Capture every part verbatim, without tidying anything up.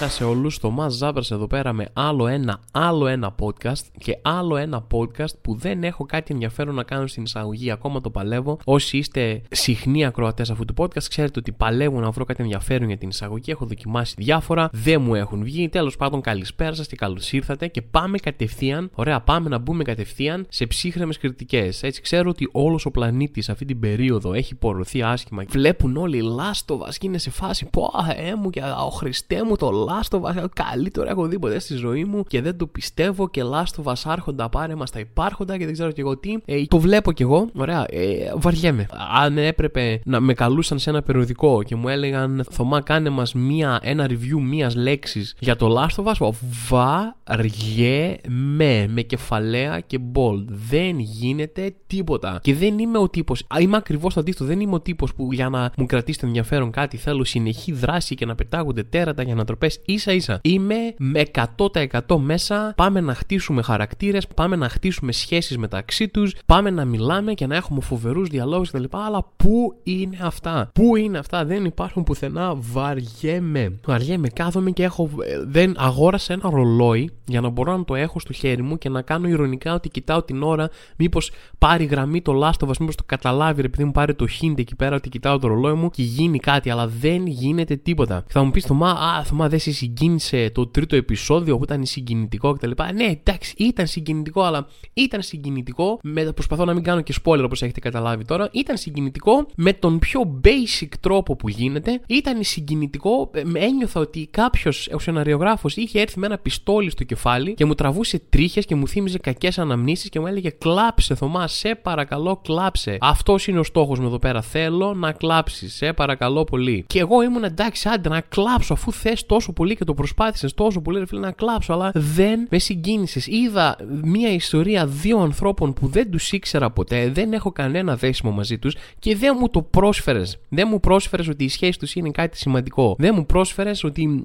Καλησπέρα σε όλους, Θωμάς Ζάμπρας εδώ πέρα με άλλο ένα, άλλο ένα podcast και άλλο ένα podcast που δεν έχω κάτι ενδιαφέρον να κάνω στην εισαγωγή, ακόμα το παλεύω. Όσοι είστε συχνοί ακροατές αυτού του podcast ξέρετε ότι παλεύω να βρω κάτι ενδιαφέρον για την εισαγωγή, έχω δοκιμάσει διάφορα, δεν μου έχουν βγει, τέλος πάντων καλησπέρα σας και καλώς ήρθατε και πάμε κατευθείαν, ωραία πάμε να μπούμε κατευθείαν σε ψύχρεμες κριτικές. Έτσι ξέρω ότι όλος ο πλανήτης αυτή την περίοδο έχει πορωθεί άσχημα, βλέπουν όλοι Last of Us και είναι σε φάση πω αε μου και ο Χριστέ μου το Last of Us, καλύτερο έχω δει ποτέ στη ζωή μου και δεν το πιστεύω και Last of Us άρχοντα πάρε μας τα υπάρχοντα και δεν ξέρω και εγώ τι. Ε, το βλέπω κι εγώ, ωραία, ε, βαριέμαι. Αν έπρεπε να με καλούσαν σε ένα περιοδικό και μου έλεγαν Θωμά κάνε μας μία, ένα review μίας λέξης για το Last of Us, βαριέμαι με κεφαλαία και bold. Δεν γίνεται τίποτα και δεν είμαι ο τύπος, είμαι ακριβώς το αντίθετο, δεν είμαι ο τύπος που για να μου κρατήσει το ενδιαφέρον κάτι θέλω συνεχή δράση και να πετάγονται τέρατα για να τροπές ίσα ίσα. Είμαι με εκατό τοις εκατό μέσα. Πάμε να χτίσουμε χαρακτήρες, πάμε να χτίσουμε σχέσεις μεταξύ τους, πάμε να μιλάμε και να έχουμε φοβερούς διαλόγους κτλ. Αλλά πού είναι αυτά, πού είναι αυτά, δεν υπάρχουν πουθενά. Βαριέμαι. Βαριέμαι, κάθομαι και έχω. Δεν αγόρασα ένα ρολόι για να μπορώ να το έχω στο χέρι μου και να κάνω ειρωνικά ότι κοιτάω την ώρα, μήπως πάρει γραμμή το Last of Us, μήπως το καταλάβει, επειδή μου πάρει το hint εκεί πέρα ότι κοιτάω το ρολόι μου και γίνει κάτι, αλλά δεν γίνεται τίποτα. Θα μου πει Θωμά, α, Θωμά, δεν σε συγκίνησε το τρίτο επεισόδιο που ήταν συγκινητικό κτλ. Ναι, εντάξει, ήταν συγκινητικό, αλλά ήταν συγκινητικό. Με, προσπαθώ να μην κάνω και spoiler όπως έχετε καταλάβει τώρα. Ήταν συγκινητικό με τον πιο basic τρόπο που γίνεται. Ήταν συγκινητικό. Ένιωθα ότι κάποιος, ο σεναριογράφος, είχε έρθει με ένα πιστόλι στο κεφάλι και μου τραβούσε τρίχες και μου θύμιζε κακές αναμνήσεις και μου έλεγε κλάψε, Θωμά, σε παρακαλώ, κλάψε. Αυτός είναι ο στόχος μου εδώ πέρα. Θέλω να κλάψεις, σε παρακαλώ πολύ. Και εγώ ήμουν εντάξει, άντε να κλάψω αφού θες τόσο πολύ και το προσπάθησες τόσο πολύ, ρε φίλε, να κλάψω, αλλά δεν με συγκίνησες. Είδα μια ιστορία δύο ανθρώπων που δεν τους ήξερα ποτέ, δεν έχω κανένα δέσιμο μαζί τους και δεν μου το πρόσφερες. Δεν μου πρόσφερες ότι η σχέση τους είναι κάτι σημαντικό. Δεν μου πρόσφερες ότι.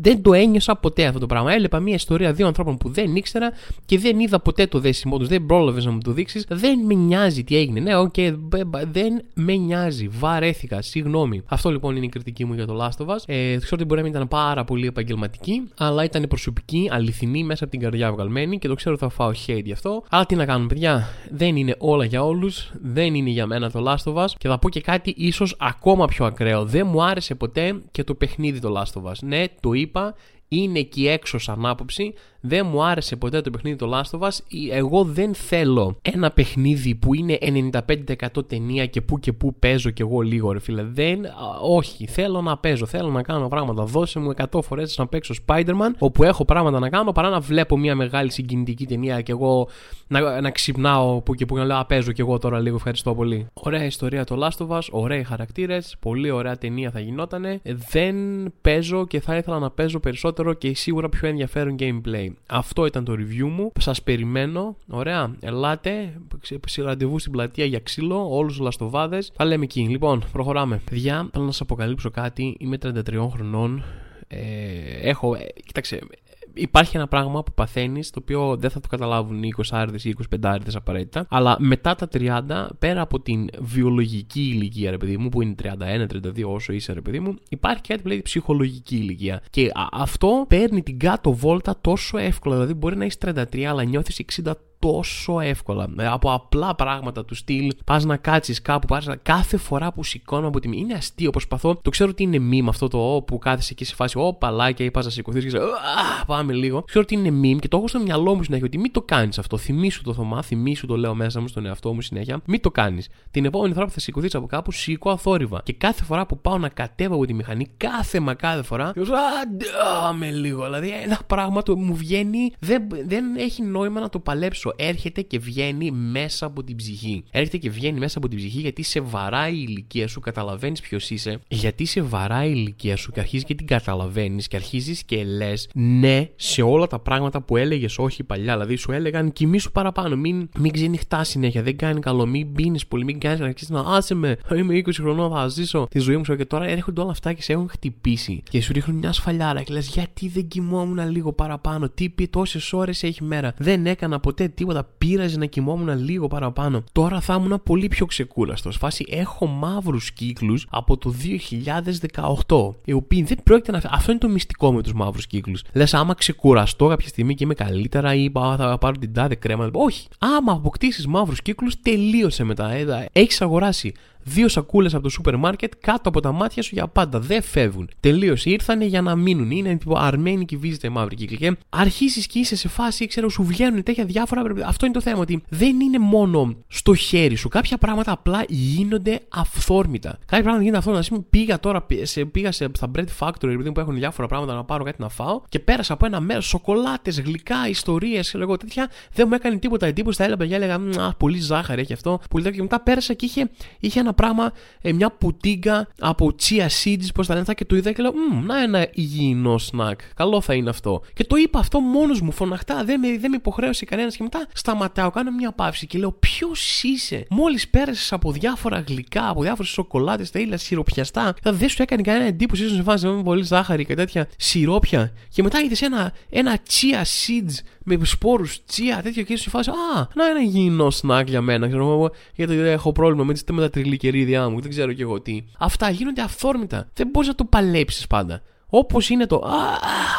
Δεν το ένιωσα ποτέ αυτό το πράγμα. Έλεπα μια ιστορία δύο ανθρώπων που δεν ήξερα και δεν είδα ποτέ το δέσιμό τους, δεν πρόλαβες να μου το δείξεις. Δεν με νοιάζει τι έγινε. Ναι, οκ, okay, δεν με νοιάζει. Βαρέθηκα, συγγνώμη. Αυτό λοιπόν είναι η κριτική μου για το Last of Us. Ε, ξέρω ότι μπορεί να μην ήταν πάρα πολύ επαγγελματική, αλλά ήταν προσωπική, αληθινή, μέσα από την καρδιά βγαλμένη και το ξέρω ότι θα φάω hate γι' αυτό. Αλλά τι να κάνουμε, παιδιά, δεν είναι όλα για όλους, δεν είναι για μένα το Last of Us και θα πω και κάτι ίσως ακόμα πιο ακραίο. Δεν μου άρεσε ποτέ και το παιχνίδι το Last of Us. Ναι, το είπα. Είναι εκεί έξω σαν άποψη. Δεν μου άρεσε ποτέ το παιχνίδι το Last of Us. Εγώ δεν θέλω ένα παιχνίδι που είναι ενενήντα πέντε τοις εκατό ταινία και που και που παίζω κι εγώ λίγο, ρε φίλε. Δεν, όχι, θέλω να παίζω, θέλω να κάνω πράγματα. Δώσε μου εκατό φορές να παίξω Spider-Man, όπου έχω πράγματα να κάνω, παρά να βλέπω μια μεγάλη συγκινητική ταινία και εγώ να, να ξυπνάω που και που να λέω α, παίζω κι εγώ τώρα λίγο, ευχαριστώ πολύ. Ωραία ιστορία το Last of Us, ωραίοι χαρακτήρες, πολύ ωραία ταινία θα γινότανε. Δεν παίζω και θα ήθελα να παίζω περισσότερο και σίγουρα πιο ενδιαφέρον gameplay. Αυτό ήταν το review μου. Σας περιμένω. Ωραία. Ελάτε. Ραντεβού στην πλατεία για ξύλο. Όλους τους λαστοβάδες. Θα λέμε εκεί. Λοιπόν, προχωράμε. Παιδιά, θέλω να σας αποκαλύψω κάτι. Είμαι τριάντα τρία χρονών. Ε, έχω. Ε, κοίταξε. Υπάρχει ένα πράγμα που παθαίνεις, το οποίο δεν θα το καταλάβουν οι είκοσι άριδες ή είκοσι πέντε άριδες απαραίτητα, αλλά μετά τα τριάντα, πέρα από την βιολογική ηλικία, ρε παιδί μου, που είναι τριάντα ένα τριάντα δύο, όσο είσαι, ρε παιδί μου, υπάρχει κάτι που λέει ψυχολογική ηλικία. Και αυτό παίρνει την κάτω βόλτα τόσο εύκολα. Δηλαδή, μπορεί να είσαι τριάντα τρία, αλλά νιώθεις εξήντα τόσο εύκολα. Από απλά πράγματα του στυλ, πας να κάτσεις κάπου, πας να... κάθε φορά που σηκώνω από τη μία. Είναι αστείο, προσπαθώ. Το ξέρω ότι είναι meme αυτό το που κάθεσαι εκεί σε φάση, ω παλάκια, ή πας να σηκωθείς και σε, πάμε λίγο. Ξέρω ότι είναι meme και το έχω στο μυαλό μου συνέχεια ότι μην το κάνεις αυτό. Θυμήσου το, Θωμά, θυμήσου το λέω μέσα μου στον εαυτό μου συνέχεια. Μην το κάνεις. Την επόμενη φορά που θα σηκωθείς από κάπου, σηκώ αθόρυβα. Και κάθε φορά που πάω να κατέβω από τη μηχανή, κάθε μα κάθε φορά, πάμε λίγο. Δηλαδή ένα πράγμα το μου βγαίνει, δεν, δεν έχει νόημα να το παλέψω. Έρχεται και βγαίνει μέσα από την ψυχή. Έρχεται και βγαίνει μέσα από την ψυχή γιατί σε βαράει η ηλικία σου, καταλαβαίνεις ποιος είσαι, γιατί σε βαράει η ηλικία σου και αρχίζεις και την καταλαβαίνεις και αρχίζεις και λες ναι σε όλα τα πράγματα που έλεγες όχι παλιά. Δηλαδή σου έλεγαν κοιμήσου παραπάνω, μην, μην ξενυχτάς συνέχεια, δεν κάνει καλό, μην πίνεις πολύ, μην κάνεις να αρχίσεις να άσε με, είμαι είκοσι χρονών, θα ζήσω τη ζωή μου. Και τώρα έρχονται όλα αυτά και σε έχουν χτυπήσει και σου ρίχνουν μια σφαλιάρα και λες γιατί δεν κοιμόμουν λίγο παραπάνω, τι πει τόσες ώρες έχει μέρα, δεν έκανα ποτέ τίποτα, πείραζε να κοιμόμουν λίγο παραπάνω. Τώρα θα ήμουν πολύ πιο ξεκούραστο. Φάση έχω μαύρους κύκλους από το δύο χιλιάδες δεκαοκτώ. Οι οποίοι δεν πρόκειται να. Αυτό είναι το μυστικό με τους μαύρους κύκλους. Λες, άμα ξεκουραστώ κάποια στιγμή και είμαι καλύτερα, ή θα πάρω την τάδε κρέμα. Όχι. Άμα αποκτήσεις μαύρους κύκλους, τελείωσε μετά. Έχεις αγοράσει δύο σακούλες από το σούπερ μάρκετ κάτω από τα μάτια σου για πάντα. Δεν φεύγουν. Τελείωσε. Ήρθανε για να μείνουν. Είναι τύπο αρμένοι και βίζεται η μαύρη κύκλη. Και αρχίσεις και είσαι σε φάση, ξέρω, σου βγαίνουν τέτοια διάφορα. Αυτό είναι το θέμα. Ότι δεν είναι μόνο στο χέρι σου. Κάποια πράγματα απλά γίνονται αυθόρμητα. Κάποια πράγματα γίνονται αυθόρμητα. Σήμερα πήγα τώρα σε, πήγα σε, στα bread factory, επειδή που έχουν διάφορα πράγματα να πάρω κάτι να φάω. Και πέρασα από ένα μέρο σοκολάτες, γλυκά, ιστορίες και λέγω τέτοια. Δεν μου έκανε τίποτα εντύπωση. Τα έλα παιδιά, έλεγα α, πολύ ζάχαρη έχει αυτό. Πολύ, και μετά πέρασα και είχε, είχε ένα πράγμα, μια πουτίγκα από chia seeds, πώς τα λένε αυτά, και το είδα και λέω, να ένα υγιεινό σνακ, καλό θα είναι αυτό. Και το είπα αυτό μόνος μου, φωναχτά, δεν με, δεν με υποχρέωσε κανένας. Και μετά σταματάω, κάνω μια παύση και λέω, ποιος είσαι? Μόλις πέρασες από διάφορα γλυκά, από διάφορες σοκολάτες, τα ήλα σιροπιαστά, δηλαδή δεν σου έκανε κανένα εντύπωση, ίσως εμφάνιζε με πολύ ζάχαρη και τέτοια σιρόπια. Και μετά είδες ένα, ένα chia seeds με σπόρους chia, τέτοιο, και σου φάση, α, να ένα υγιεινό σνακ για μένα, ξέρω εγώ, γιατί έχω πρόβλημα με, τις, με τα τριλικερίδια μου, δεν ξέρω κι εγώ τι. Αυτά γίνονται αυθόρμητα. Δεν μπορείς να το παλέψεις πάντα. Όπως είναι το α, α,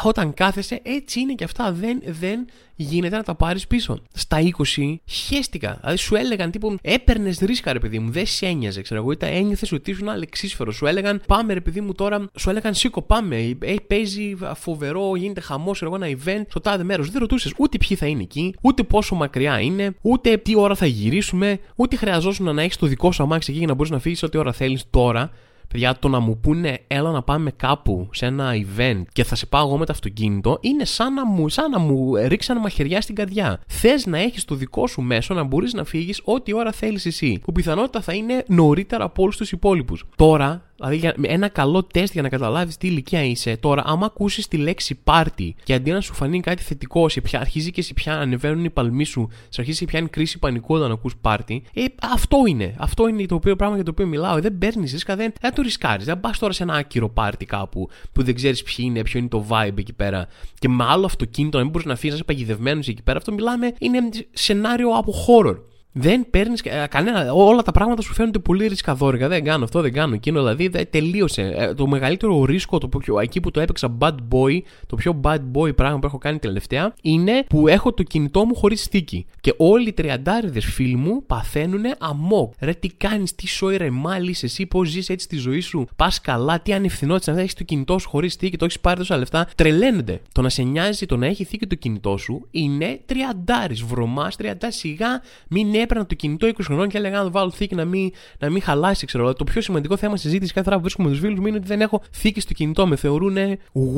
όταν κάθεσαι, έτσι είναι και αυτά. Δεν, δεν γίνεται να τα πάρεις πίσω. Στα είκοσι χέστηκα. Δηλαδή σου έλεγαν τύπου, έπαιρνες ρίσκα ρε παιδί μου, δεν σε ένοιαζε, ξέρω εγώ. Ήταν ένιωθες ότι ήσουν αλεξίσφαιρος. Σου έλεγαν πάμε ρε παιδί μου τώρα, σου έλεγαν σήκω πάμε. Ε, παίζει φοβερό, γίνεται χαμός, εγώ ένα event στο τάδε μέρος. Δεν ρωτούσες ούτε ποιοι θα είναι εκεί, ούτε πόσο μακριά είναι, ούτε τι ώρα θα γυρίσουμε, ούτε χρειαζόσουν να έχεις το δικό σου αμάξι εκεί για να μπορείς να φύγεις ό,τι ώρα θέλεις τώρα. Παιδιά, το να μου πούνε έλα να πάμε κάπου σε ένα event και θα σε πάω εγώ με το αυτοκίνητο, είναι σαν να μου, σαν να μου ρίξαν μαχαιριά στην καρδιά. Θες να έχεις το δικό σου μέσο να μπορείς να φύγεις ό,τι ώρα θέλεις εσύ, που πιθανότητα θα είναι νωρίτερα από όλους τους υπόλοιπους. Τώρα, δηλαδή ένα καλό τεστ για να καταλάβεις τι ηλικία είσαι, τώρα άμα ακούσεις τη λέξη πάρτι και αντί να σου φανεί κάτι θετικό, σε πια, αρχίζει και σε πια ανεβαίνουν οι παλμοί σου, σε αρχίζει και πιάνει κρίση πανικού όταν ακούς πάρτι. Ε, αυτό είναι. Αυτό είναι το οποίο, πράγμα για το οποίο μιλάω. Δεν παίρνεις ρίσκα, δεν, δεν το ρισκάρεις. Δεν πας τώρα σε ένα άκυρο πάρτι κάπου που δεν ξέρεις ποιοι είναι, ποιο είναι το vibe εκεί πέρα. Και με άλλο αυτοκίνητο να μην μπορείς να αφήσεις, να είσαι παγιδευμένος εκεί πέρα. Αυτό μιλάμε, είναι σενάριο από horror. Δεν παίρνεις ε, κανένα. Όλα τα πράγματα σου φαίνονται πολύ ρισκαδόρικα. Δεν κάνω αυτό, δεν κάνω εκείνο. Δηλαδή δε, τελείωσε. Ε, το μεγαλύτερο ρίσκο, το πιο, εκεί που το έπαιξα bad boy, το πιο bad boy πράγμα που έχω κάνει τελευταία, είναι που έχω το κινητό μου χωρίς θήκη. Και όλοι οι τριαντάριδες φίλοι μου παθαίνουν αμόκ. Ρε, τι κάνεις, τι σοϊ ρε, μάλιστα εσύ, πώς ζεις έτσι τη ζωή σου, πας καλά, τι ανευθυνότητα να έχεις το κινητό σου χωρίς θήκη, το έχεις πάρει τόσα λεφτά. Τρελαίνονται. Το να σε νοιάζει, το να έχει θήκη το κινητό σου είναι τριαντάρις. Βρωμάς τριαντάρις, σιγά μην έπαιρνα το κινητό είκοσι χρονών και έλεγα να το βάλω θήκη να μην, να μην χαλάσει, ξέρω. Το πιο σημαντικό θέμα συζήτηση κάθε φορά που βρίσκομαι με τους φίλους μου είναι ότι δεν έχω θήκη στο κινητό. Με θεωρούν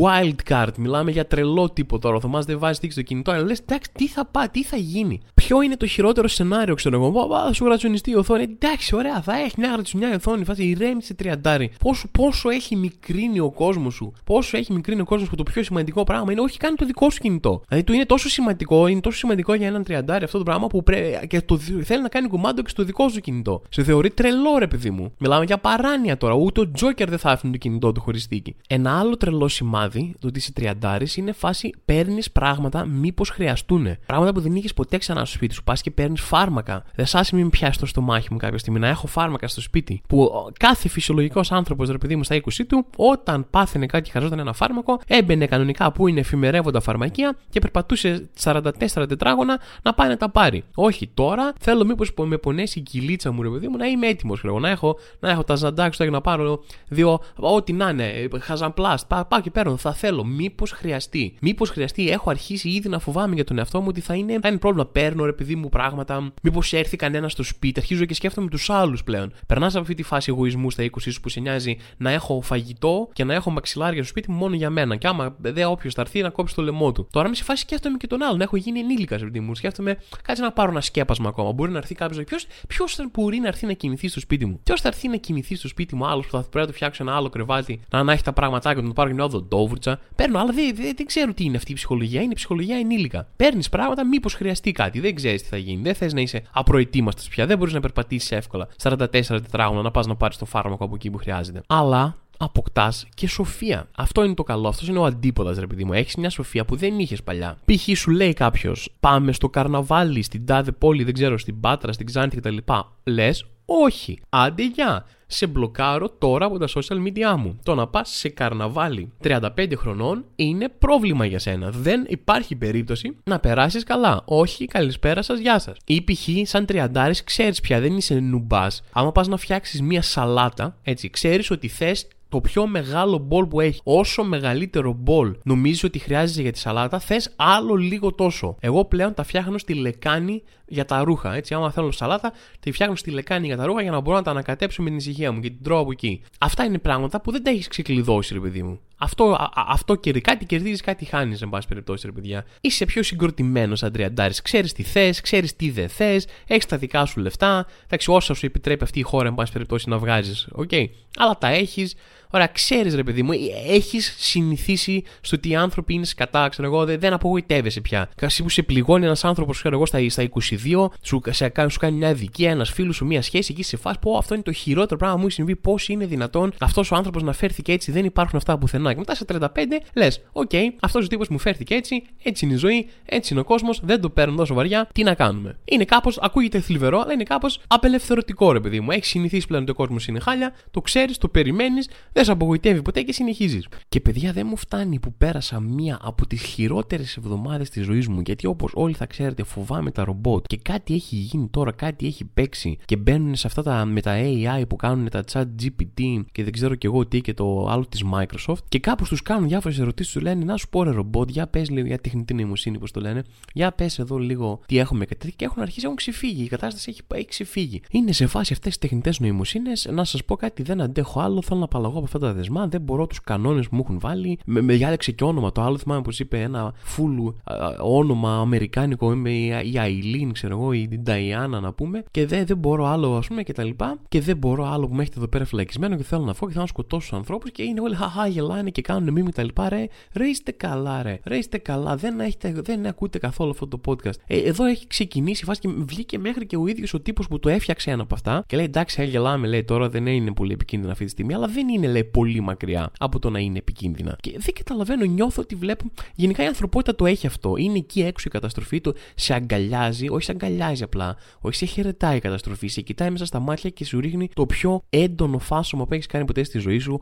wildcard. Μιλάμε για τρελό τύπο τώρα. Ο Θωμάς δεν βάζει θήκη στο κινητό. Αλλά λες, εντάξει, τι θα πάει, τι θα γίνει. Ποιο είναι το χειρότερο σενάριο, ξέρω εγώ. Θα σου γρατσουνιστεί η οθόνη. Εντάξει, ωραία, θα έχει μια γρατσουνιά οθόνη. Φάση ηρέμησε τριαντάρι. Πόσο, πόσο έχει μικρύνει ο κόσμος σου. Πόσο έχει μικρύνει ο κόσμος σου. Το πιο σημαντικό πράγμα είναι όχι καν το δικό σου κινητό. Δηλαδή του είναι τόσο σημαντικό, είναι τόσο σημαντικό για έναν τριαντάρι αυτό το πράγμα που πρέπει και το θέλει να κάνει κουμάντο και στο δικό σου κινητό. Σε θεωρεί τρελό, ρε παιδί μου. Μιλάμε για παράνοια τώρα. Ούτε ο Τζόκερ δεν θα άφηνε το κινητό του χωρίς θήκη. Ένα άλλο τρελό σημάδι το ότι είσαι τριαντάρης είναι φάση παίρνεις πράγματα μήπως χρειαστούνε. Πράγματα που δεν είχες ποτέ ξανά στο σπίτι σου. Πας και παίρνεις φάρμακα. Δε σάσει μην πιάσει το στομάχι μου κάποια στιγμή να έχω φάρμακα στο σπίτι. Που κάθε φυσιολογικός άνθρωπος, ρε παιδί μου, στα είκοσι του, όταν πάθαινε κάτι και χαζόταν ένα φάρμακο, έμπαινε κανονικά που είναι εφημερεύοντα φαρμακεία και περπατούσε σαράντα τέσσερα τετράγωνα να πάει να τα πάρει. Όχι τώρα. Θέλω μήπως με πονέσει η κυλίτσα μου, ρε παιδί μου, να είμαι έτοιμος. Να έχω, να έχω τα ζαντάξια και να πάρω δύο, ό,τι να είναι, χαζαμπλάστ. Πά, πάω και παίρνω. Θα θέλω. Μήπως χρειαστεί. Μήπως χρειαστεί. Έχω αρχίσει ήδη να φοβάμαι για τον εαυτό μου ότι θα είναι, θα είναι πρόβλημα. Παίρνω, ρε παιδί μου, πράγματα. Μήπως έρθει κανένα στο σπίτι. Αρχίζω και σκέφτομαι τους άλλους πλέον. Περνάς από αυτή τη φάση εγωισμού στα είκοσι σου που σε νοιάζει να έχω φαγητό και να έχω μαξιλάρια στο σπίτι μου μόνο για μένα. Και άμα δε όποιος θα έρθει να κόψει το λαιμό του. Τώρα με σε φάση σκέφτομαι και τον άλλον. Έχω γίνει ενήλικας, ρε παιδί μου. Σκέφτομαι κάτσε να πάρω ένα σκέπασμα ακόμα. Μπορεί να έρθει κάποιος. Ποιος, ποιος θα μπορεί να έρθει να κοιμηθεί στο σπίτι μου. Ποιος θα έρθει να κοιμηθεί στο σπίτι μου. Άλλος που θα πρέπει να του φτιάξω ένα άλλο κρεβάτι, να ανάχει τα πραγματάκια του, να πάρω και μια οδοντόβουρτσα. Παίρνω, αλλά δεν, δεν, δεν ξέρω τι είναι αυτή η ψυχολογία. Είναι η ψυχολογία ενήλικα. Παίρνεις πράγματα, μήπως χρειαστεί κάτι. Δεν ξέρεις τι θα γίνει. Δεν θες να είσαι απροετοίμαστος πια. Δεν μπορείς να περπατήσεις εύκολα σαράντα τέσσερα τετράγωνα να πας να πάρεις το φάρμακο από εκεί που χρειάζεται. Αλλά αποκτάς και σοφία. Αυτό είναι το καλό. Αυτό είναι ο αντίποδας, ρε παιδί μου. Έχεις μια σοφία που δεν είχες παλιά. Π.χ. σου λέει κάποιος, πάμε στο καρναβάλι, στην τάδε πόλη, δεν ξέρω, στην Πάτρα, στην Ξάνθη κτλ. Λες, όχι. Άντε γεια. Σε μπλοκάρω τώρα από τα social media μου. Το να πας σε καρναβάλι τριάντα πέντε χρονών είναι πρόβλημα για σένα. Δεν υπάρχει περίπτωση να περάσεις καλά. Όχι, καλησπέρα σας, γεια σας. Ή π.χ. σαν τριαντάρης ξέρεις πια, δεν είσαι νουμπάς. Άμα πας να φτιάξεις μία σαλάτα, έτσι, ξέρεις ότι θες το πιο μεγάλο μπολ που έχει. Όσο μεγαλύτερο μπολ νομίζεις ότι χρειάζεσαι για τη σαλάτα, θες άλλο λίγο τόσο. Εγώ πλέον τα φτιάχνω στη λεκάνη για τα ρούχα. Έτσι, άμα θέλω σαλάτα, τη φτιάχνω στη λεκάνη για τα ρούχα για να μπορώ να τα ανακατέψω με την ησυχία μου και την τρώω από εκεί. Αυτά είναι πράγματα που δεν τα έχεις ξεκλειδώσει, ρε παιδί μου. Αυτό, α, αυτό και κάτι κερδίζεις, κάτι χάνεις, εν πάση περιπτώσει, ρε παιδιά. Είσαι πιο συγκροτημένος σαν τριαντάρης. Ξέρεις τι θες, ξέρεις τι δεν θες, έχεις τα δικά σου λεφτά. Εντάξει, όσα σου επιτρέπει αυτή η χώρα, εν πάση περιπτώσει, να βγάζεις. Okay. Αλλά τα έχεις. Ωραία, ξέρεις, ρε παιδί μου, έχεις συνηθίσει στο ότι οι άνθρωποι είναι σκατά, ξέρω εγώ, δεν απογοητεύεσαι πια. Κασί που σε πληγώνει ένας άνθρωπος, ξέρω εγώ, στα, στα είκοσι δύο, σου, σε, σου κάνει μια αδικία, ένας φίλος σου, μια σχέση, εκεί σε φας, πω αυτό είναι το χειρότερο πράγμα που μου έχει συμβεί, πώς είναι δυνατόν αυτός ο άνθρωπος να φέρθηκε έτσι, δεν υπάρχουν αυτά πουθενά. Και μετά σε τριάντα πέντε λες, οκ, okay, αυτός ο τύπος μου φέρθηκε έτσι, έτσι είναι η ζωή, έτσι είναι ο κόσμος, δεν το παίρνω τόσο βαριά, τι να κάνουμε. Είναι κάπως, ακούγεται θλιβερό, αλλά είναι κάπως απελευθερωτικό, ρε παιδί μου. Έχεις συνηθίσει πλέον ότι ο κόσμος είναι χάλια, το ξέρεις, το περιμένεις. Δεν σε απογοητεύει ποτέ και συνεχίζεις. Και παιδιά, δεν μου φτάνει που πέρασα μία από τις χειρότερες εβδομάδες της ζωής μου. Γιατί όπως όλοι θα ξέρετε, φοβάμαι τα ρομπότ. Και κάτι έχει γίνει τώρα, κάτι έχει παίξει. Και μπαίνουν σε αυτά τα, με τα έι άι που κάνουν τα chat τζι πι τι και δεν ξέρω κι εγώ τι και το άλλο της Microsoft. Και κάπως τους κάνουν διάφορες ερωτήσεις, του λένε να σου πω ρε ρομπότ, για πες λίγο, για τεχνητή νοημοσύνη πως το λένε. Για πες εδώ λίγο τι έχουμε και τέτοια. Και έχουν αρχίσει, έχουν ξεφύγει. Η κατάσταση έχει, έχει ξεφύγει. Είναι σε φάση αυτές τις τεχνητές νοημοσύνες. Να σας πω κάτι, δεν αντέχω άλλο, θέλω να απαλλαγώ από αυτά τα δεσμά, δεν μπορώ τους κανόνες που μου έχουν βάλει. Με, με διάλεξε και όνομα. Το άλλο θυμάμαι πως είπε ένα φούλου όνομα αμερικάνικο, είμαι η Αιλίν, ξέρω εγώ, ή την Νταϊάννα να πούμε, και δεν δε μπορώ άλλο, ας πούμε, και τα λοιπά. Και δεν μπορώ άλλο που με έχετε εδώ πέρα φυλακισμένο και θέλω να φω και θέλω να σκοτώσω τους ανθρώπους. Και είναι όλοι χαχά, γελάνε και κάνουν μίμη τα λοιπά. Ρε, ρε είστε καλά, ρε, ρε είστε καλά. Δεν, έχετε, δεν ακούτε καθόλου αυτό το podcast. Ε, εδώ έχει ξεκινήσει η φάση και βγήκε μέχρι και ο ίδιος ο τύπος που το έφτιαξε ένα από αυτά και λέει εντάξει, γελάμε, λέει τώρα δεν είναι πολύ επικίνδυνο αυτή τη στιγμή, αλλά δεν είναι, λέει, πολύ μακριά από το να είναι επικίνδυνα. Και δεν καταλαβαίνω, νιώθω ότι βλέπω. Γενικά η ανθρωπότητα το έχει αυτό. Είναι εκεί έξω η καταστροφή, το σε αγκαλιάζει, όχι σε αγκαλιάζει απλά, όχι σε χαιρετάει η καταστροφή, σε κοιτάει μέσα στα μάτια και σου ρίχνει το πιο έντονο φάσομα που έχεις κάνει ποτέ στη ζωή σου.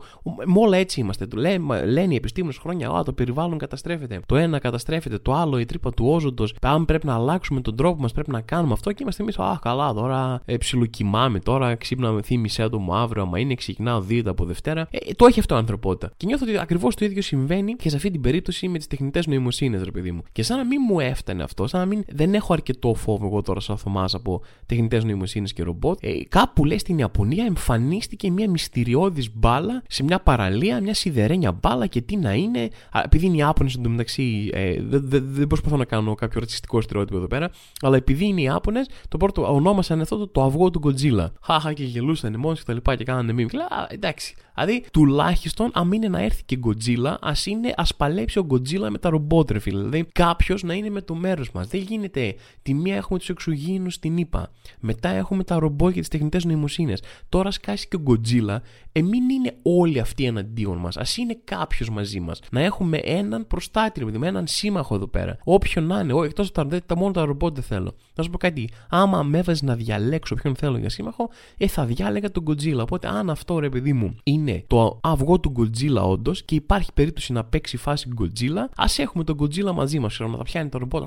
Μόλα έτσι είμαστε. Λένε, λένε οι επιστήμονες χρόνια, α, το περιβάλλον καταστρέφεται. Το ένα καταστρέφεται, το άλλο, η τρύπα του όζοντος. Αν πρέπει να αλλάξουμε τον τρόπο μας, πρέπει να κάνουμε αυτό. Και είμαστε εμείς, α, καλά τώρα, ε, ψιλοκοιμάμε τώρα, ξύπναμε, θύμισε άτομο αύριο, άμα είναι, ξυπνάω δύο από Δευτέρα. Ε, το έχει αυτό η ανθρωπότητα. Και νιώθω ότι ακριβώς το ίδιο συμβαίνει και σε αυτή την περίπτωση με τις τεχνητές νοημοσύνες, ρε παιδί μου. Και σαν να μην μου έφτανε αυτό, σαν να μην. Δεν έχω αρκετό φόβο εγώ τώρα, σαν Θωμάς, από τεχνητές νοημοσύνες και ρομπότ. Ε, κάπου, λέει, στην Ιαπωνία εμφανίστηκε μια μυστηριώδης μπάλα σε μια παραλία, μια σιδερένια μπάλα. Και τι να είναι, επειδή είναι οι Ιάπωνες εντωμεταξύ. Ε, δεν δε, δε προσπαθώ να κάνω κάποιο ρατσιστικό στερεότυπο εδώ πέρα, αλλά επειδή είναι οι Ιάπωνες, το πρώτο ονόμασαν αυτό το, το αυγό του Γκοτζίλα. Χάχα και γελούσαν μόνοι και τα λοιπά και κάνανε μίμη. Εντάξει. Δηλαδή, τουλάχιστον, αν είναι να έρθει και Γκοτζίλα, ας είναι, ας παλέψει ο Γκοτζίλα με τα ρομπότ, ρε φίλε. Δηλαδή, κάποιος να είναι με το μέρος μας. Δεν γίνεται. Τη μία έχουμε τους εξωγήινους στην ΗΠΑ. Μετά έχουμε τα ρομπότ και τις τεχνητές νοημοσύνες. Τώρα σκάσει και ο Γκοτζίλα. Ε, μην είναι όλοι αυτοί εναντίον μας. Ας είναι κάποιος μαζί μας. Να έχουμε έναν προστάτη, με έναν σύμμαχο εδώ πέρα. Όποιον να είναι. Εκτός από τα ρομπότ, μόνο τα ρομπότ δεν θέλω. Να σου πω κάτι. Άμα με έβαζε να διαλέξω ποιον θέλω για σύμμαχο, ε, θα διάλεγα τον Γκοτζίλα. Οπότε, αν αυτό, ρε παιδί μου, είναι το αυγό του Γκοτζίλα όντως και υπάρχει περίπτωση να παίξει φάση Γκοτζίλα, ας έχουμε τον Γκοτζίλα μαζί μας, να τα πιάνει το ρομπότ,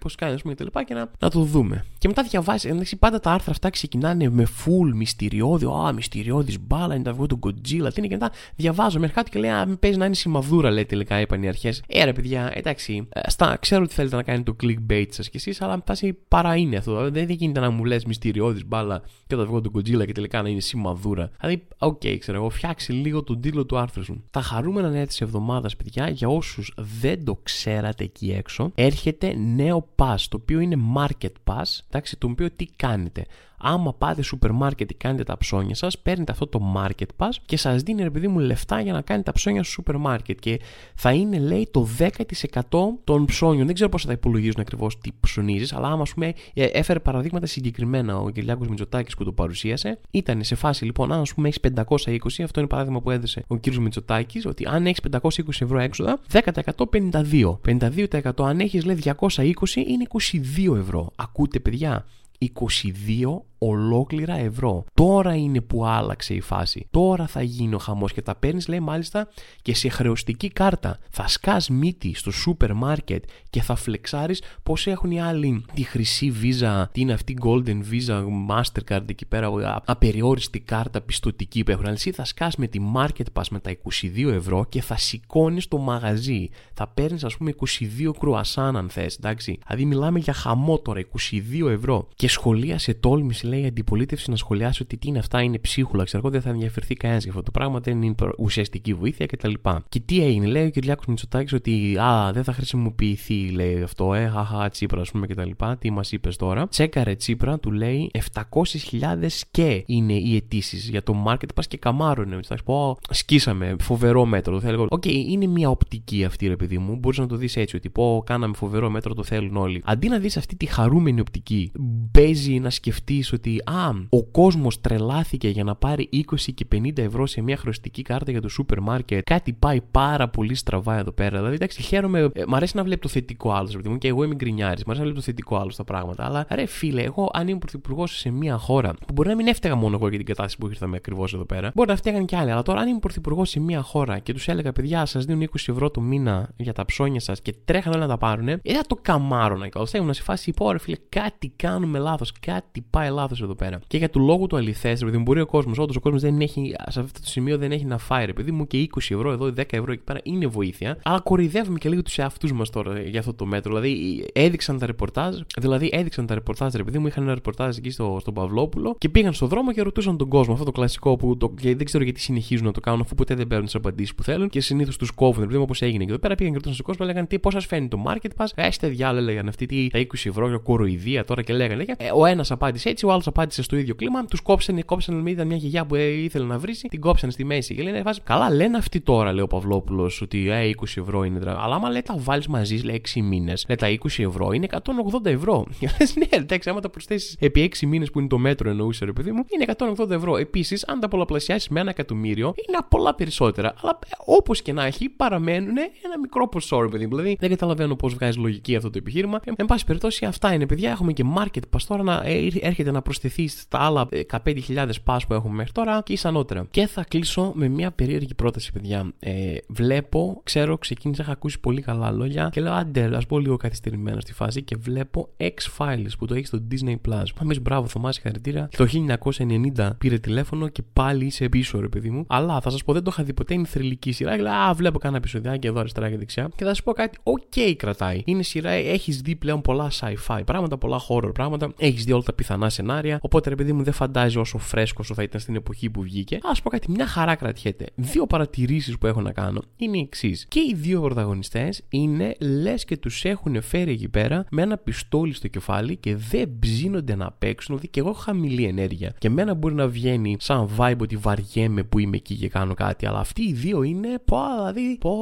πώς κάνει, ας πούμε, και τα λοιπά, και να, να το δούμε. Και μετά διαβάζει, εντάξει, πάντα τα άρθρα αυτά ξεκινάνε με full μυστηριώδη, α, μυστηριώδης μπάλα, είναι το αυγό του Γκοτζίλα, τι είναι, και μετά διαβάζω μέχρι κάτω και λέει, α, μην παίζει να είναι σημαδούρα, λέει, τελικά είπαν οι αρχές. Ε, ρε παιδιά, εντάξει, στα, ξέρω ότι θέλετε να κάνετε το clickbait σας κι εσείς, αλλά φτάσει παρά είναι αυτό. Δεν, δεν γίνεται να μου λες μυστηριώδης μπάλα και το αυγό του Γκοτζίλα και τελικά να είναι σημαδούρα. Δηλαδή, οκ, okay, ξέρω εγώ, φτιάξει λίγο τον τίτλο του άρθρου σου. Τα χαρούμενα νέα της εβδομάδας, παιδιά, για όσους δεν το ξέρατε εκεί έξω, έρχεται νέο pass, το οποίο είναι market pass, εντάξει, το οποίο τι κάνετε. άμα πάτε σούπερ μάρκετ και κάνετε τα ψώνια σας, παίρνετε αυτό το market pass και σας δίνει, ρε παιδί μου, λεφτά για να κάνετε τα ψώνια στο σούπερ μάρκετ. Και θα είναι, λέει, το δέκα τοις εκατό των ψώνιων. Δεν ξέρω πώς θα τα υπολογίζουν ακριβώς τι ψωνίζεις, αλλά άμα, ας πούμε, έφερε παραδείγματα συγκεκριμένα ο Κυριάκος Μητσοτάκης που το παρουσίασε. Ήταν σε φάση, λοιπόν, αν, ας πούμε, έχεις πεντακόσια είκοσι, αυτό είναι παράδειγμα που έδωσε ο κύριος Μητσοτάκης, ότι αν έχεις πεντακόσια είκοσι ευρώ έξοδα, δέκα τοις εκατό πενήντα δύο. πενήντα δύο τοις εκατό αν έχεις, λέει, διακόσια είκοσι είναι είκοσι δύο ευρώ. Ακούτε, παιδιά, είκοσι δύο ολόκληρα ευρώ. Τώρα είναι που άλλαξε η φάση. Τώρα θα γίνει ο χαμός και τα παίρνεις, λέει, μάλιστα και σε χρεωστική κάρτα. Θα σκάς μύτη στο σούπερ μάρκετ και θα φλεξάρεις πώς έχουν οι άλλοι τη χρυσή Visa, τι είναι αυτή Golden Visa, Mastercard εκεί πέρα, απεριόριστη κάρτα πιστωτική που έχουν. Εσύ θα σκάς με τη Market Pass με τα είκοσι δύο ευρώ και θα σηκώνεις το μαγαζί. Θα παίρνεις, ας πούμε, είκοσι δύο κρουασάν αν θες, εντάξει. Δηλαδή μιλάμε για χαμό τώρα, είκοσι δύο ευρώ. Και σχολίασε τόλμηση, λέει, η αντιπολίτευση να σχολιάσει ότι τι είναι αυτά, είναι ψίχουλα. Ξέρω εγώ, δεν θα ενδιαφερθεί κανένας για αυτό το πράγμα, δεν είναι ουσιαστική βοήθεια κτλ. Και τι έγινε, λέει ο Κυριάκος Μητσοτάκης, ότι α, δεν θα χρησιμοποιηθεί, λέει αυτό, ε, χαχα, Τσίπρα, ας πούμε κτλ. Τι μας είπες τώρα. Τσέκαρε Τσίπρα, του λέει επτακόσιες χιλιάδες και είναι οι αιτήσεις για το market pass και καμάρωνε. Θα σου πω, σκίσαμε, φοβερό μέτρο, το θέλω. Οκ, okay, είναι μια οπτική αυτή, ρε παιδί μου, μπορείς να το δεις έτσι, ότι πω, κάναμε φοβερό μέτρο, το θέλουν όλοι. Αντί να δεις αυτή τη χαρούμενη οπτική, παίζει να σκεφτείς ότι α, ο κόσμος τρελάθηκε για να πάρει είκοσι και πενήντα ευρώ σε μια χρεωστική κάρτα για το σούπερ μάρκετ. Κάτι πάει πάρα πολύ στραβά εδώ πέρα. Δηλαδή, εντάξει, χαίρομαι. Ε, μ' αρέσει να βλέπω το θετικό άλλο, παιδί μου, και εγώ είμαι γκρινιάρης. Μ' αρέσει να βλέπω το θετικό άλλο στα πράγματα. Αλλά ρε φίλε, εγώ αν ήμουν πρωθυπουργός σε μια χώρα, που μπορεί να μην έφταιγα μόνο εγώ για την κατάσταση που ήρθαμε ακριβώς εδώ πέρα, μπορεί να φταίγαν κι άλλοι. Αλλά τώρα, αν ήμουν πρωθυπουργός σε μια χώρα και τους έλεγα, παιδιά, σας δίνουν είκοσι ευρώ το μήνα για τα ψώνια σας και τρέχαν όλοι να τα πάρουν, ε, θα το καμάρωνα. Θα ήμουν σε φάση, πω, ρε φίλε, κάτι κάνουμε λάθος, κάτι πάει λάθος εδώ πέρα. Και για του λόγου του αληθές, επειδή μπορεί ο κόσμος, όντως ο κόσμος δεν έχει, σε αυτό το σημείο δεν έχει να φάει, επειδή μου και είκοσι ευρώ εδώ, δέκα ευρώ εκεί πέρα είναι βοήθεια. Αλλά κοροϊδεύουμε και λίγο τους εαυτούς μας τώρα για αυτό το μέτρο. Δηλαδή έδειξαν τα ρεπορτάζ, δηλαδή έδειξαν τα ρεπορτάζ, επειδή μου είχαν ένα ρεπορτάζ εκεί στο, στον Παυλόπουλο και πήγαν στον δρόμο και ρωτούσαν τον κόσμο. Αυτό το κλασικό που το, δεν ξέρω γιατί συνεχίζουν να το κάνουν, αφού ποτέ δεν παίρνουν τις απαντήσεις που θέλουν και συνήθως τους κόβουν. Δηλαδή όπως έγινε και εδώ πέρα, πήγαν και ρωτούσαν στον κόσμο, λέγανε τι, πώς σας φαίνεται το market pass, έστε διάλε, λέγανε αυτοί τι, τα είκοσι ευρώ για κοροϊδία τώρα και λέγανε. Ο ένας απάντησε έτσι, ο άλλος απάντησε στο ίδιο κλίμα. Τους κόψαν, κόψαν, ήταν μια γιαγιά που ε, ήθελε να βρίσει, την κόψαν στη μέση. Και λένε, καλά, λένε αυτοί τώρα, λέει ο Παυλόπουλος, ότι ε, είκοσι ευρώ είναι. Αλλά άμα λέει τα βάλεις μαζί, λέει έξι μήνες, λέει τα είκοσι ευρώ είναι εκατόν ογδόντα ευρώ. Και λες, ναι, εντάξει, άμα τα προσθέσεις επί έξι μήνες που είναι το μέτρο, εννοούσε, ρε παιδί μου, είναι εκατόν ογδόντα ευρώ. Επίσης, αν τα πολλαπλασιάσεις με ένα εκατομμύριο, είναι πολλά περισσότερα. Αλλά ε, όπως και να έχει, παραμένουν ένα μικρό ποσό, ρε παιδί μου. Δηλαδή, δεν καταλαβαίνω πώς βγάζει λογική αυτό το επιχείρημα. Ε, εν πάση περιπτώσει, αυτά είναι, παιδιά, έχουμε και market pass τώρα να ε, έρχεται να προσθεθεί στα άλλα δεκαπέντε χιλιάδες πας που έχουμε μέχρι τώρα και ισανότερα. Και θα κλείσω με μια περίεργη πρόταση, παιδιά. Ε, βλέπω, ξέρω, ξεκίνησα, είχα ακούσει πολύ καλά λόγια και λέω άντε, ας πω λίγο καθυστερημένα στη φάση και βλέπω X-Files που το έχει στο Disney Plus. Αμέσως μπράβο, Θωμά, συγχαρητήρια. Το χίλια εννιακόσια ενενήντα πήρε τηλέφωνο και πάλι είσαι πίσω, ρε παιδί μου. Αλλά θα σας πω, δεν το είχα δει ποτέ, είναι θρυλική σειρά. Λέω, α, βλέπω κάνα επεισοδιάκι εδώ αριστερά και δεξιά. Και θα σας πω κάτι, οκ, okay, κρατάει. Είναι σειρά, έχεις δει πλέον πολλά sci-fi πράγματα, πολλά horror πράγματα. Έχεις δει όλα τα πιθανά σενάρια. Οπότε, ρε παιδί μου, δεν φαντάζει όσο φρέσκο όσο θα ήταν στην εποχή που βγήκε. Ας πω κάτι, μια χαρά κρατιέται. Δύο παρατηρήσεις που έχω να κάνω είναι οι εξής. Και οι δύο πρωταγωνιστές είναι λες και τους έχουν φέρει εκεί πέρα με ένα πιστόλι στο κεφάλι και δεν ψήνονται να παίξουν. Δηλαδή, και εγώ έχω χαμηλή ενέργεια. Και εμένα μπορεί να βγαίνει σαν vibe ότι βαριέμαι που είμαι εκεί και κάνω κάτι. Αλλά αυτοί οι δύο είναι, πω, δηλαδή, πω,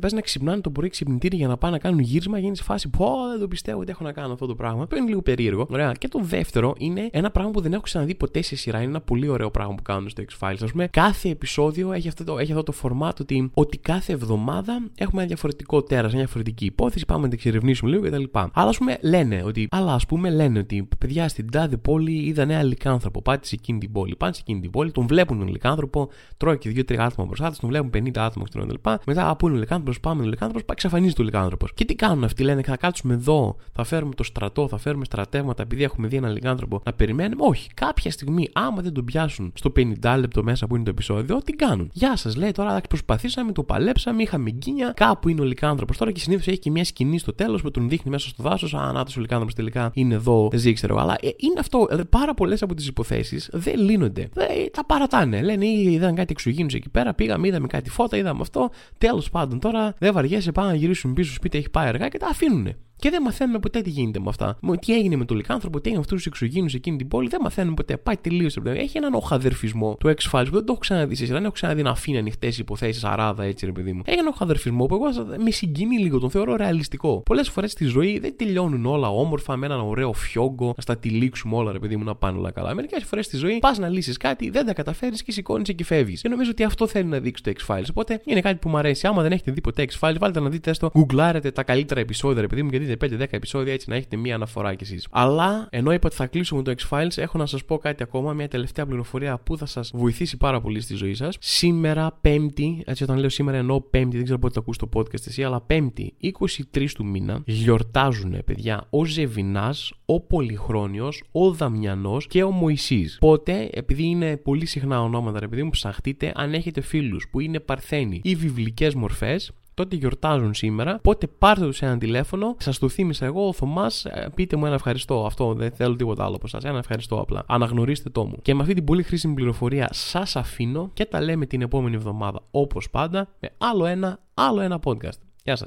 πες να ξυπνάνε το πρωί ξυπνητήρι για να πάνε να κάνουν γύρισμα. Γίνει σε φάση, πω, δεν το πιστεύω ότι έχω να κάνω αυτό το πράγμα. Το είναι λίγο περίεργο. Ωραία. Και το δεύτερο είναι ένα πράγμα που δεν έχω ξαναδεί ποτέ σε σειρά. Είναι ένα πολύ ωραίο πράγμα που κάνουν στο X-Files. Ας πούμε, κάθε επεισόδιο έχει αυτό το, έχει αυτό το format ότι, ότι κάθε εβδομάδα έχουμε ένα διαφορετικό τέρας, μια διαφορετική υπόθεση. Πάμε να την εξερευνήσουμε λίγο κτλ. Αλλά ας πούμε λένε ότι, αλλά ας πούμε λένε ότι παιδιά στην τάδε πόλη είδαν ένα λυκάνθρωπο. Πάτε σε εκείνη την πόλη. Πάνε σε εκείνη την πόλη, τον βλέπουν τον λυκάνθρωπο, τρώει και δύο τρία άτομα μπροστά του, τον βλέπουν πενήντα άτομα κτλ. Μετά από είναι ο λυκάνθρωπος, πάμε τον λυκάνθρωπο, εξαφανίζει τον λυκάνθρωπο. Και τι κάνουν αυτοί, λένε θα κάτσουμε εδώ, θα φέρουμε το στρατό, θα φέρουμε στρατεύματα επειδή έχουμε δει έναν λυκάνθρωπο να περιμένουμε. Όχι, κάποια στιγμή άμα δεν τον πιάσουν στο πενήντα λεπτό μέσα που είναι το επεισόδιο, τι κάνουν. Γεια σας, λέει τώρα, προσπαθήσαμε, το παλέψαμε, είχαμε γκίνια, κάπου είναι ο λυκάνθρωπος τώρα και συνήθως έχει και μια σκηνή στο τέλος που τον δείχνει μέσα στο δάσος. Α, να τους ο λυκάνθρωπος τελικά είναι εδώ, ζήξε εγώ. Αλλά ε, είναι αυτό, ε, πάρα πολλές από τις υποθέσεις δεν λύνονται. Ε, τα παρατάνε. Λένε είδαν κάτι εξωγήινους εκεί πέρα, πήγαμε, είδαμε κάτι φώτα, είδαμε αυτό. Τέλος πάντων τώρα δεν βαριέσαι, πάμε να γυρίσουν πίσω σπίτι, έχει πάει αργά και τα αφήνουνε. Και δεν μαθαίνουμε ποτέ τι γίνεται με αυτά. Τι έγινε με τον Λυκάνθρωπο, τι έγινε με αυτούς τους εξωγήινους εκείνη την πόλη, δεν μαθαίνουμε ποτέ. Πάει τελείως. Έχει έναν οχαδερφισμό του X-Files που δεν το έχω ξαναδεί σε σειρά. Δεν έχω ξαναδεί να αφήνει ανοιχτές υποθέσεις αράδα, έτσι ρε παιδί μου. Έχει έναν οχαδερφισμό που εγώ με συγκινεί λίγο, τον θεωρώ ρεαλιστικό. Πολλές φορές στη ζωή δεν τελειώνουν όλα όμορφα με έναν ωραίο φιόγκο, να στα τυλίξουμε όλα ρε παιδί μου, να πάνε όλα καλά. Μερικές φορές στη ζωή πας να λύσεις κάτι, δεν τα καταφέρεις και σηκώνεις και φεύγεις. Και νομίζω ότι αυτό θέλει να δείξει το X-Files. Οπότε είναι κάτι που μου αρέσει. Άμα δεν έχετε δει ποτέ X-Files, βάλτε να δείτε έστω, γκουγκλάρετε τα καλύτερα επεισόδια ρε παιδί μου, πέντε δέκα επεισόδια, έτσι να έχετε μία αναφορά κι εσείς. Αλλά ενώ είπα ότι θα κλείσουμε το X-Files, έχω να σας πω κάτι ακόμα, μια τελευταία πληροφορία που θα σας βοηθήσει πάρα πολύ στη ζωή σας. Σήμερα, Πέμπτη, έτσι όταν λέω σήμερα εννοώ Πέμπτη, δεν ξέρω πότε θα ακούσει το podcast εσύ, αλλά Πέμπτη, εικοστή τρίτη του μήνα, γιορτάζουν παιδιά ο Ζεβινάς, ο Πολυχρόνιος, ο Δαμιανός και ο Μωυσής. Πότε, επειδή είναι πολύ συχνά ονόματα, επειδή μου ψαχτείτε, αν έχετε φίλους που είναι παρθένοι ή βιβλικές μορφές, τότε γιορτάζουν σήμερα. Πότε πάρτε τους ένα τηλέφωνο, σας το θύμισα εγώ, ο Θωμάς, πείτε μου ένα ευχαριστώ. Αυτό, δεν θέλω τίποτα άλλο από σας. Ένα ευχαριστώ απλά. Αναγνωρίστε το μου. Και με αυτή την πολύ χρήσιμη πληροφορία σας αφήνω και τα λέμε την επόμενη εβδομάδα όπως πάντα με άλλο ένα, άλλο ένα podcast. Γεια σας.